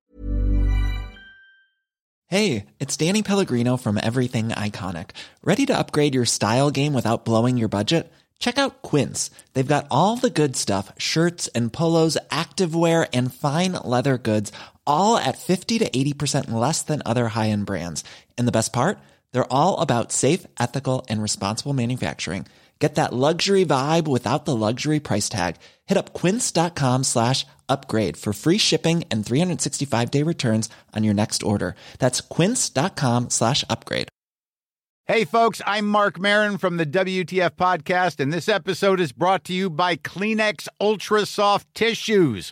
Hey, it's Danny Pellegrino from Everything Iconic. Ready to upgrade your style game without blowing your budget? Check out Quince. They've got all the good stuff, shirts and polos, activewear, and fine leather goods, all at 50 to 80% less than other high-end brands. And the best part? They're all about safe, ethical, and responsible manufacturing. Get that luxury vibe without the luxury price tag. Hit up quince.com/upgrade for free shipping and 365-day returns on your next order. That's quince.com/upgrade. Hey, folks, I'm Mark Maron from the WTF Podcast, and this episode is brought to you by Kleenex Ultra Soft Tissues,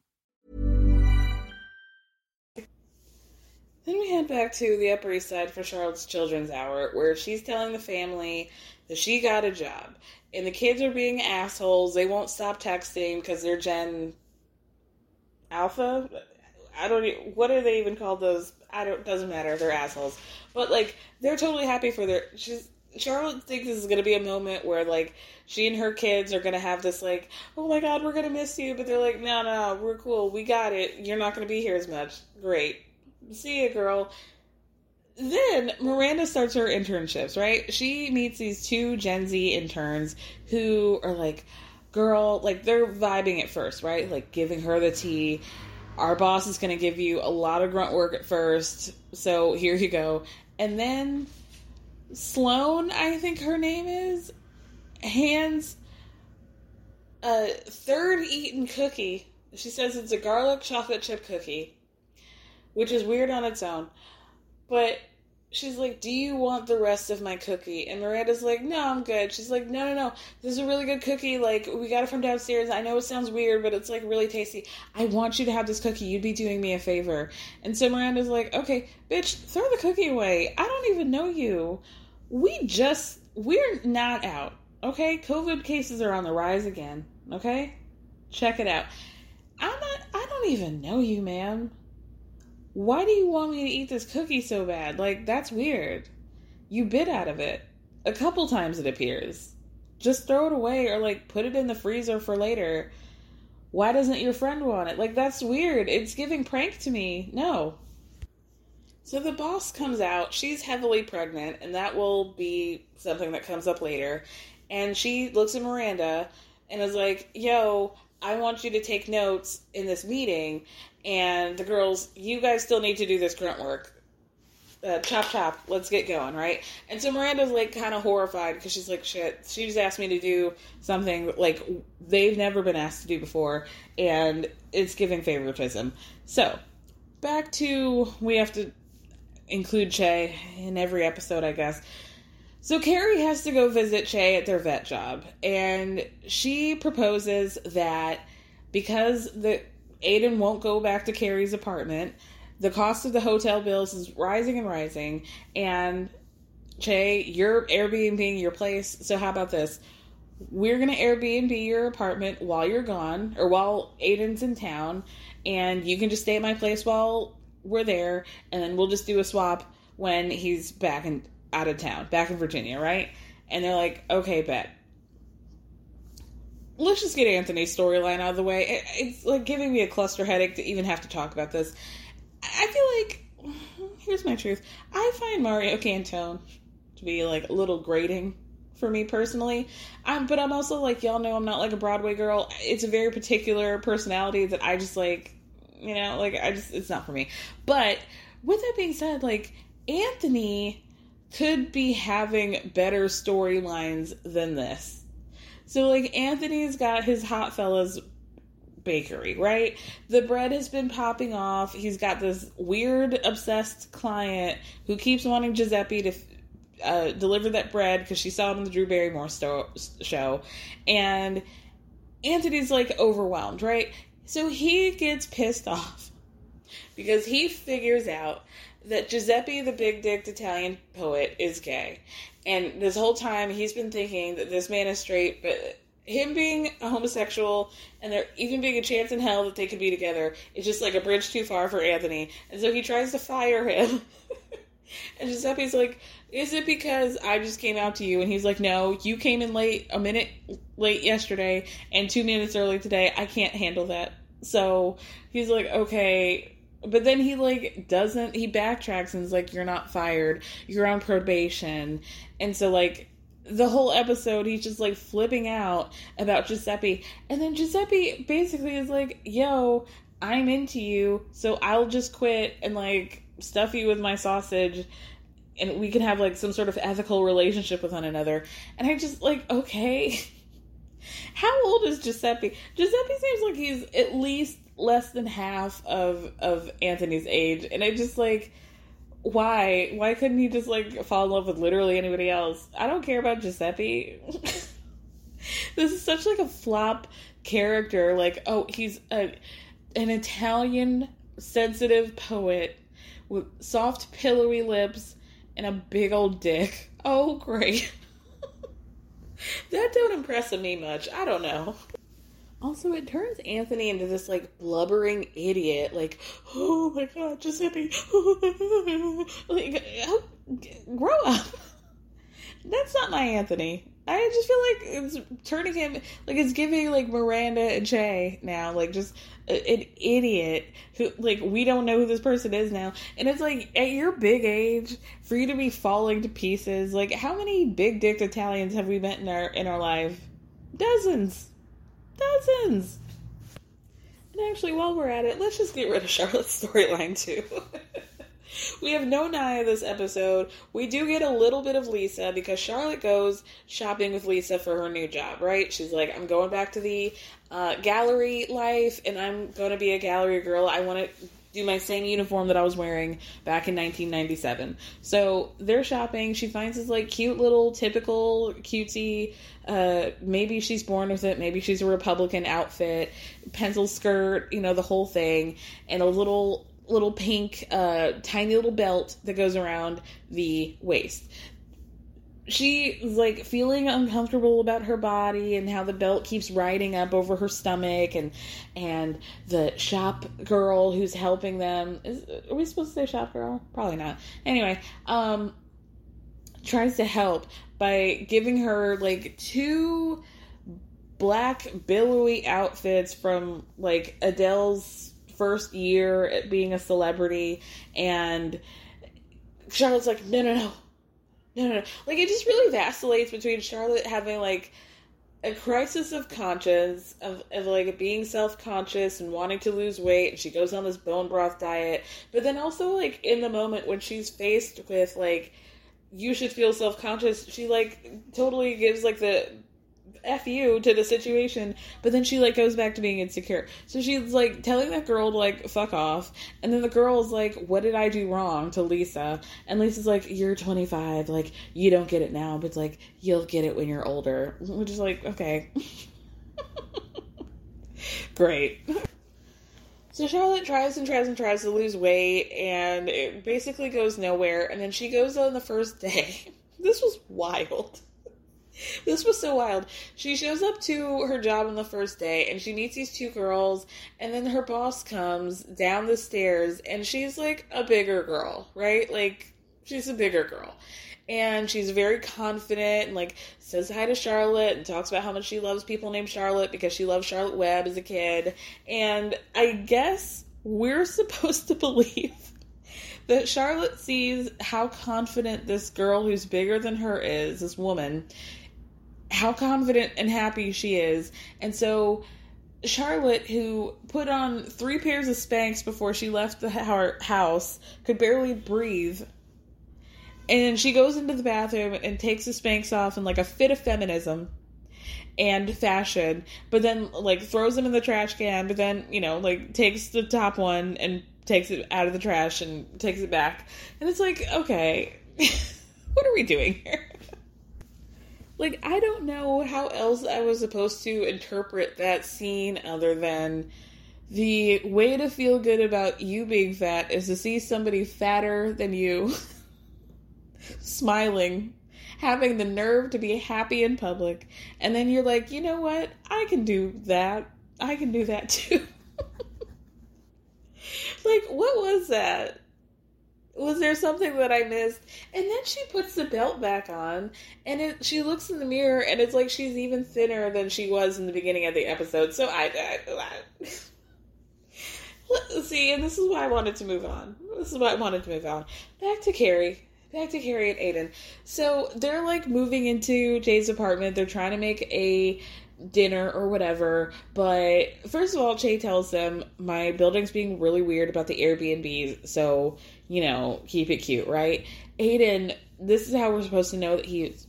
Then we head back to the Upper East Side for Charlotte's Children's Hour, where she's telling the family that she got a job. And the kids are being assholes. They won't stop texting because they're Gen Alpha? What are they even called, those? Doesn't matter. They're assholes. But, like, they're totally happy for their... Charlotte thinks this is going to be a moment where, like, she and her kids are going to have this, like, oh my god, we're going to miss you. But they're like, no, we're cool. We got it. You're not going to be here as much. Great. See ya, girl. Then Miranda starts her internships, right? She meets these two Gen Z interns who are like, girl, like, they're vibing at first, right? Like, giving her the tea. Our boss is going to give you a lot of grunt work at first, so here you go. And then Sloane, I think her name is, hands a third eaten cookie. She says it's a garlic chocolate chip cookie, which is weird on its own. But she's like, do you want the rest of my cookie? And Miranda's like, no, I'm good. She's like, no. This is a really good cookie. Like, we got it from downstairs. I know it sounds weird, but it's, like, really tasty. I want you to have this cookie. You'd be doing me a favor. And so Miranda's like, okay, bitch, throw the cookie away. I don't even know you. We're not out, okay? COVID cases are on the rise again, okay? Check it out. I don't even know you, ma'am. Why do you want me to eat this cookie so bad? Like, that's weird. You bit out of it. A couple times it appears. Just throw it away or, like, put it in the freezer for later. Why doesn't your friend want it? Like, that's weird. It's giving prank to me. No. So the boss comes out. She's heavily pregnant, and that will be something that comes up later. And she looks at Miranda and is like, yo, I want you to take notes in this meeting, and the girls, you guys still need to do this grunt work. Chop, let's get going, right? And so Miranda's, like, kind of horrified, because she's like, shit, she just asked me to do something, like, they've never been asked to do before, and it's giving favoritism. So, back to, we have to include Che in every episode, I guess. So Carrie has to go visit Che at their vet job, and she proposes that because Aiden won't go back to Carrie's apartment, the cost of the hotel bills is rising, and Che, you're Airbnb your place, so how about this? We're going to Airbnb your apartment while you're gone, or while Aiden's in town, and you can just stay at my place while we're there, and then we'll just do a swap when he's back in out of town, back in Virginia, right? And they're like, okay, bet. Let's just get Anthony's storyline out of the way. It's like giving me a cluster headache to even have to talk about this. I feel like, here's my truth, I find Mario Cantone to be, like, a little grating for me personally. But I'm also like, y'all know I'm not, like, a Broadway girl. It's a very particular personality that I just, like, you know, like, it's not for me. But with that being said, like, Anthony could be having better storylines than this. So, like, Anthony's got his Hot Fellas bakery, right? The bread has been popping off. He's got this weird, obsessed client who keeps wanting Giuseppe to deliver that bread because she saw him in the Drew Barrymore show. And Anthony's, like, overwhelmed, right? So he gets pissed off because he figures out that Giuseppe, the big-dicked Italian poet, is gay. And this whole time, he's been thinking that this man is straight, but him being a homosexual and there even being a chance in hell that they could be together is just like a bridge too far for Anthony. And so he tries to fire him. And Giuseppe's like, is it because I just came out to you? And he's like, no, you came in late, a minute late yesterday and 2 minutes early today. I can't handle that. So he's like, okay. But then he, like, doesn't, he backtracks and is like, you're not fired. You're on probation. And so, like, the whole episode, he's just, like, flipping out about Giuseppe. And then Giuseppe basically is like, yo, I'm into you, so I'll just quit and, like, stuff you with my sausage and we can have, like, some sort of ethical relationship with one another. And I just, like, okay. How old is Giuseppe? Giuseppe seems like he's at least less than half of Anthony's age. And I just, like, why? Why couldn't he just, like, fall in love with literally anybody else? I don't care about Giuseppe. This is such, like, a flop character. Like, oh, he's an Italian sensitive poet with soft, pillowy lips and a big old dick. Oh, great. That don't impress me much. I don't know. Also, it turns Anthony into this, like, blubbering idiot. Like, oh my god, Giuseppe. Like, grow up. That's not my Anthony. I just feel like it's turning him, like, it's giving, like, Miranda and Che now. Like, just an idiot who, like, we don't know who this person is now. And it's like, at your big age, for you to be falling to pieces, like, how many big-dicked Italians have we met in our life? Dozens. And actually, while we're at it, let's just get rid of Charlotte's storyline too. We have no Nia this episode. We do get a little bit of Lisa because Charlotte goes shopping with Lisa for her new job, right? She's like, I'm going back to the gallery life and I'm going to be a gallery girl. I want to do my same uniform that I was wearing back in 1997. So they're shopping. She finds this, like, cute little typical cutesy, maybe she's born with it, maybe she's a Republican outfit, pencil skirt, you know, the whole thing, and a little pink, tiny little belt that goes around the waist. She's, like, feeling uncomfortable about her body and how the belt keeps riding up over her stomach, and the shop girl who's helping them are we supposed to say shop girl? Probably not. Anyway, tries to help by giving her, like, two black billowy outfits from, like, Adele's first year at being a celebrity, and Charlotte's like, no. Like, it just really vacillates between Charlotte having, like, a crisis of conscience, of like, being self-conscious and wanting to lose weight, and she goes on this bone broth diet, but then also, like, in the moment when she's faced with, like, you should feel self-conscious, she, like, totally gives, like, the F you to the situation, but then she, like, goes back to being insecure. So she's, like, telling that girl to, like, fuck off, and then the girl's like, what did I do wrong, to Lisa, and Lisa's like, you're 25, like, you don't get it now, but, like, you'll get it when you're older, which is like, okay. Great. So Charlotte tries to lose weight, and it basically goes nowhere, and then she goes on the first day. This was so wild. She shows up to her job on the first day, and she meets these two girls, and then her boss comes down the stairs, and she's, like, a bigger girl, right? Like, she's a bigger girl. And she's very confident and, like, says hi to Charlotte and talks about how much she loves people named Charlotte because she loved Charlotte Webb as a kid. And I guess we're supposed to believe that Charlotte sees how confident this girl who's bigger than her is, this woman, how confident and happy she is. And so Charlotte, who put on 3 pairs of Spanx before she left the house, could barely breathe. And she goes into the bathroom and takes the Spanx off in, like, a fit of feminism and fashion, but then, like, throws them in the trash can, but then, you know, like, takes the top one and takes it out of the trash and takes it back. And it's like, okay, what are we doing here? Like, I don't know how else I was supposed to interpret that scene other than the way to feel good about you being fat is to see somebody fatter than you smiling, having the nerve to be happy in public, and then you're like, you know what? I can do that. I can do that too. Like, what was that? Was there something that I missed? And then she puts the belt back on, and she looks in the mirror, and it's like she's even thinner than she was in the beginning of the episode. So see, and this is why I wanted to move on. Back to Carrie and Aiden. So they're, like, moving into Jay's apartment. They're trying to make a dinner or whatever, but first of all, Che tells them, my building's being really weird about the Airbnbs, so, you know, keep it cute, right? Aiden, this is how we're supposed to know that he's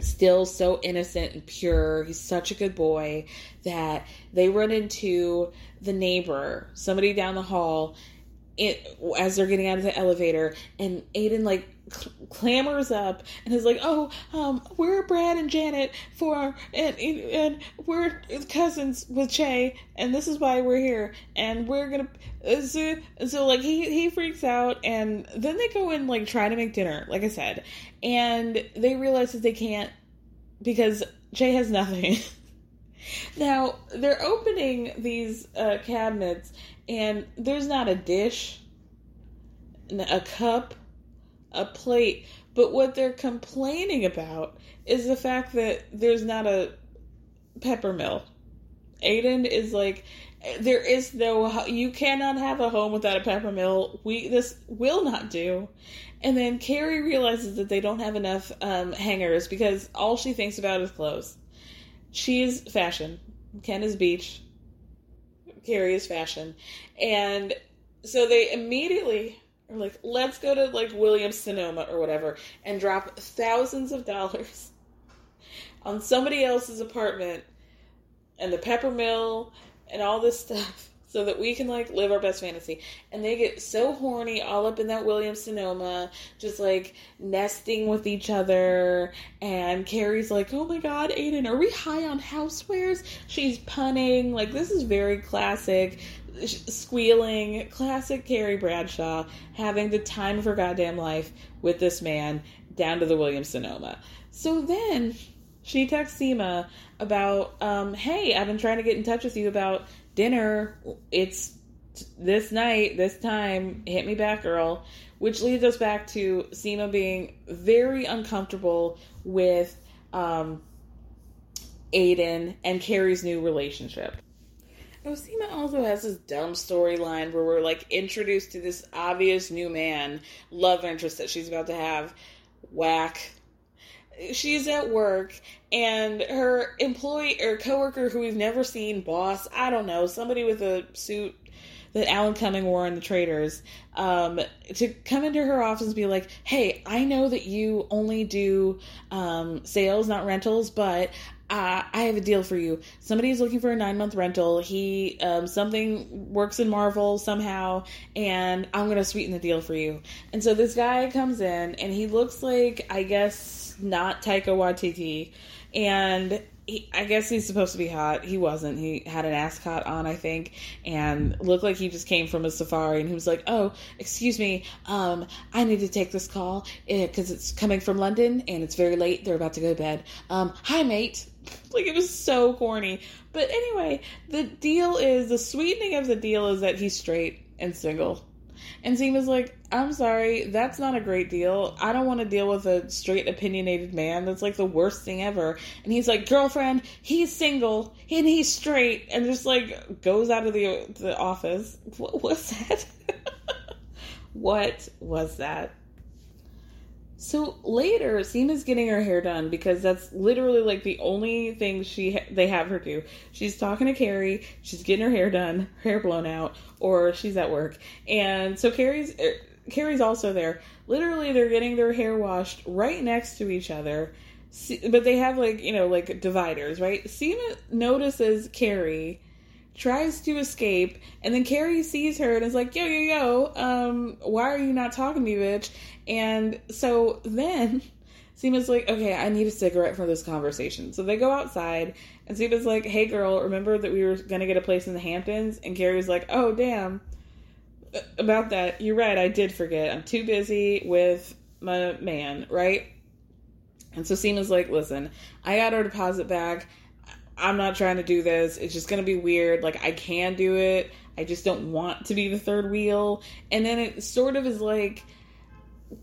still so innocent and pure. He's such a good boy that they run into the neighbor, somebody down the hall, as they're getting out of the elevator, and Aiden, like, clamors up and is like, we're Brad and Janet and we're cousins with Che, and this is why we're here, and we're gonna he freaks out, and then they go and, like, try to make dinner, like I said, and they realize that they can't because Che has nothing. Now, they're opening these cabinets, and there's not a dish, a cup, a plate, but what they're complaining about is the fact that there's not a pepper mill. Aiden is like, there is no, you cannot have a home without a pepper mill. This will not do. And then Carrie realizes that they don't have enough hangers because all she thinks about is clothes. She is fashion. Ken is beach. Carrie is fashion. And so they immediately are like, let's go to, like, Williams-Sonoma or whatever and drop thousands of dollars on somebody else's apartment and the pepper mill and all this stuff so that we can, like, live our best fantasy. And they get so horny all up in that Williams-Sonoma, just, like, nesting with each other. And Carrie's like, oh my God, Aiden, are we high on housewares? She's punning. Like, this is very classic, squealing, classic Carrie Bradshaw having the time of her goddamn life with this man down to the Williams-Sonoma. So then she texts Seema about, hey, I've been trying to get in touch with you about dinner, it's this night, this time, hit me back, girl. Which leads us back to Seema being very uncomfortable with Aiden and Carrie's new relationship. Oh, Seema also has this dumb storyline where we're, like, introduced to this obvious new man, love interest that she's about to have. Whack. She's at work, and her employee or coworker who we've never seen, boss, I don't know, somebody with a suit that Alan Cumming wore in The Traitors, to come into her office and be like, hey, I know that you only do sales, not rentals, but I have a deal for you. Somebody's looking for a 9-month rental. He, something works in Marvel somehow, and I'm going to sweeten the deal for you. And so this guy comes in, and he looks like, I guess, not Taika Waititi. And I guess he's supposed to be hot. He wasn't. He had an ascot on, I think, and looked like he just came from a safari. And he was like, oh, excuse me, I need to take this call because it's coming from London and it's very late. They're about to go to bed. Hi, mate. Like, it was so corny. But anyway, the sweetening of the deal is that he's straight and single. And Seema's like, I'm sorry, that's not a great deal. I don't want to deal with a straight, opinionated man. That's, like, the worst thing ever. And he's like, girlfriend, he's single, and he's straight. And just, like, goes out of the office. What was that? What was that? So later, Seema's getting her hair done because that's literally, like, the only thing they have her do. She's talking to Carrie, she's getting her hair done, hair blown out, or she's at work. And so Carrie's also there. Literally, they're getting their hair washed right next to each other, but they have, like, you know, like, dividers, right? Seema notices Carrie, tries to escape, and then Carrie sees her and is like, yo, why are you not talking to me, bitch? And so then Seema's like, okay, I need a cigarette for this conversation. So they go outside, and Seema's like, hey, girl, remember that we were going to get a place in the Hamptons? And Carrie's like, oh, damn, about that, you're right, I did forget. I'm too busy with my man, right? And so Seema's like, listen, I got her deposit back. I'm not trying to do this. It's just going to be weird. Like, I can do it. I just don't want to be the third wheel. And then it sort of is like,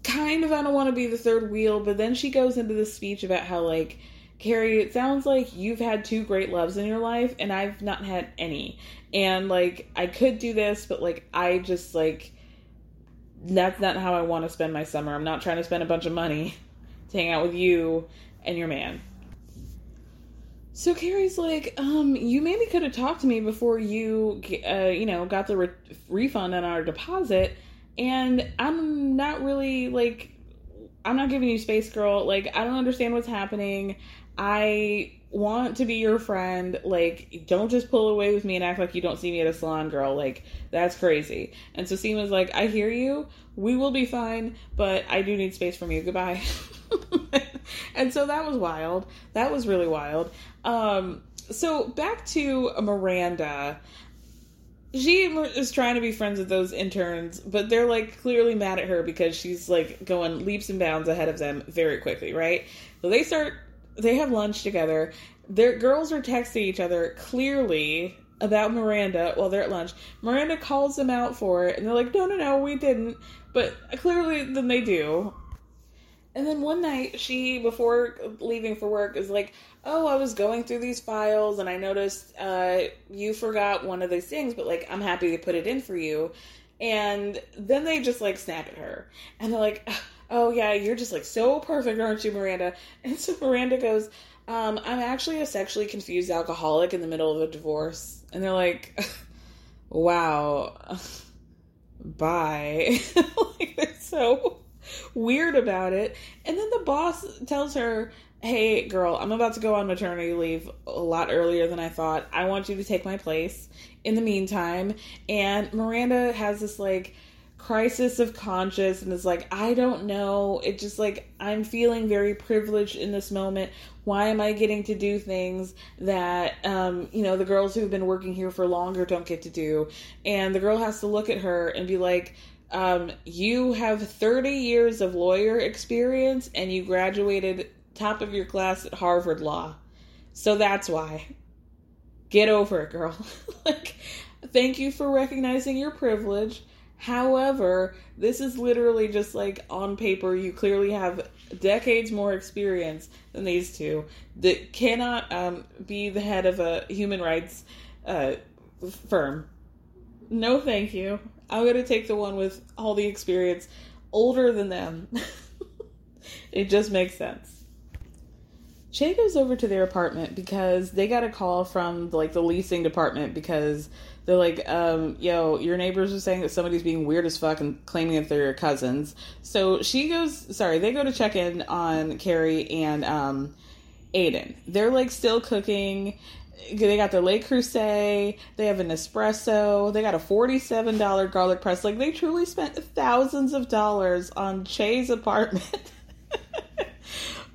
kind of, I don't want to be the third wheel. But then she goes into this speech about how, like, Carrie, it sounds like you've had two great loves in your life, and I've not had any. And, like, I could do this, but, like, I just, like, that's not how I want to spend my summer. I'm not trying to spend a bunch of money to hang out with you and your man. So Carrie's like, you maybe could have talked to me before you, got the refund on our deposit, and I'm not really, like, I'm not giving you space, girl. Like, I don't understand what's happening. I want to be your friend. Like, don't just pull away with me and act like you don't see me at a salon, girl. Like, that's crazy. And so Seema's like, I hear you. We will be fine, but I do need space from you. Goodbye. And so that was wild. That was really wild. So back to Miranda. She is trying to be friends with those interns, but they're, like, clearly mad at her because she's, like, going leaps and bounds ahead of them very quickly, right? So they have lunch together. Their girls are texting each other clearly about Miranda while they're at lunch. Miranda calls them out for it, and they're like, no, we didn't. But clearly then they do. And then one night, she, before leaving for work, is like, oh, I was going through these files, and I noticed you forgot one of these things, but, like, I'm happy to put it in for you. And then they just, like, snap at her. And they're like, oh, yeah, you're just, like, so perfect, aren't you, Miranda? And so Miranda goes, I'm actually a sexually confused alcoholic in the middle of a divorce. And they're like, wow, bye. Like, they're so weird about it. And then the boss tells her, hey girl, I'm about to go on maternity leave a lot earlier than I thought. I want you to take my place in the meantime. And Miranda has this, like, crisis of conscience and is like, I don't know. It's just, like, I'm feeling very privileged in this moment. Why am I getting to do things that, the girls who've been working here for longer don't get to do? And the girl has to look at her and be like, you have 30 years of lawyer experience and you graduated top of your class at Harvard Law. So that's why. Get over it, girl. Like, thank you for recognizing your privilege. However, this is literally just, like, on paper, you clearly have decades more experience than these two that cannot be the head of a human rights firm. No, thank you. I'm going to take the one with all the experience older than them. It just makes sense. Che goes over to their apartment because they got a call from, like, the leasing department because they're like, yo, your neighbors are saying that somebody's being weird as fuck and claiming that they're your cousins. So they go to check in on Carrie and Aiden. They're, like, still cooking. They got their Le Creuset, they have an espresso, they got a $47 garlic press. Like, they truly spent thousands of dollars on Che's apartment.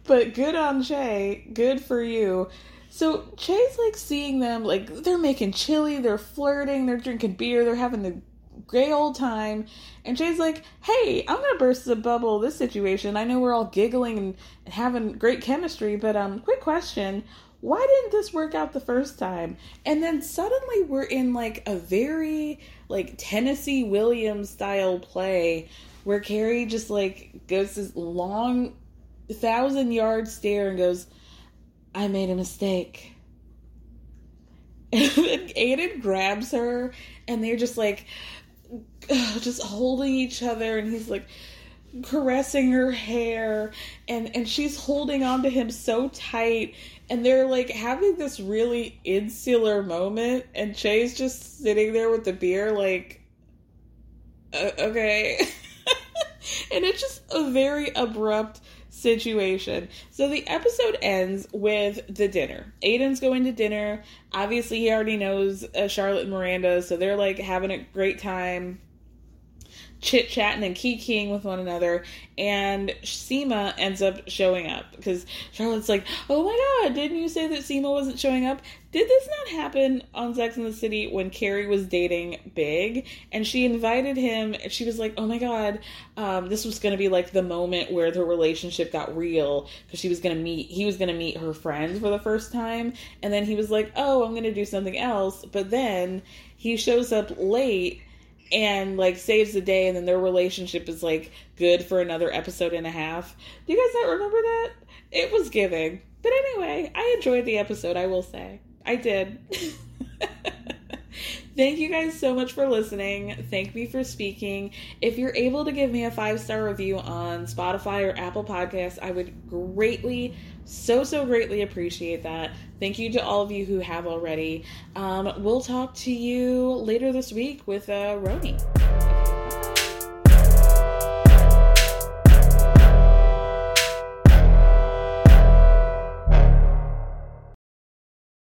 But good on Che, good for you. So Che's, like, seeing them, like, they're making chili, they're flirting, they're drinking beer, they're having the great old time. And Che's like, hey, I'm gonna burst the bubble of this situation. I know we're all giggling and having great chemistry, but quick question. Why didn't this work out the first time? And then suddenly we're in, like, a very, like, Tennessee Williams style play where Carrie just, like, goes this long 1,000-yard stare and goes, I made a mistake. And then Aiden grabs her and they're just, like, just holding each other, and he's like caressing her hair, and she's holding on to him so tight, and they're, like, having this really insular moment, and Che's just sitting there with the beer like, okay. And it's just a very abrupt situation. So the episode ends with the dinner. Aiden's going to dinner. Obviously he already knows Charlotte and Miranda, so they're, like, having a great time. chit-chatting and kikiing with one another, and Seema ends up showing up, because Charlotte's like, oh my god, didn't you say that Seema wasn't showing up? Did this not happen on Sex and the City when Carrie was dating Big, and she invited him, and she was like, oh my god, this was going to be like the moment where the relationship got real, because he was going to meet her friends for the first time, and then he was like, oh, I'm going to do something else, but then he shows up late and, like, saves the day, and then their relationship is, like, good for another episode and a half. Do you guys not remember that? It was giving. But anyway, I enjoyed the episode, I will say. I did. Thank you guys so much for listening. Thank me for speaking. If you're able to give me a 5-star review on Spotify or Apple Podcasts, I would greatly, so greatly appreciate that. Thank you to all of you who have already. We'll talk to you later this week with Roni.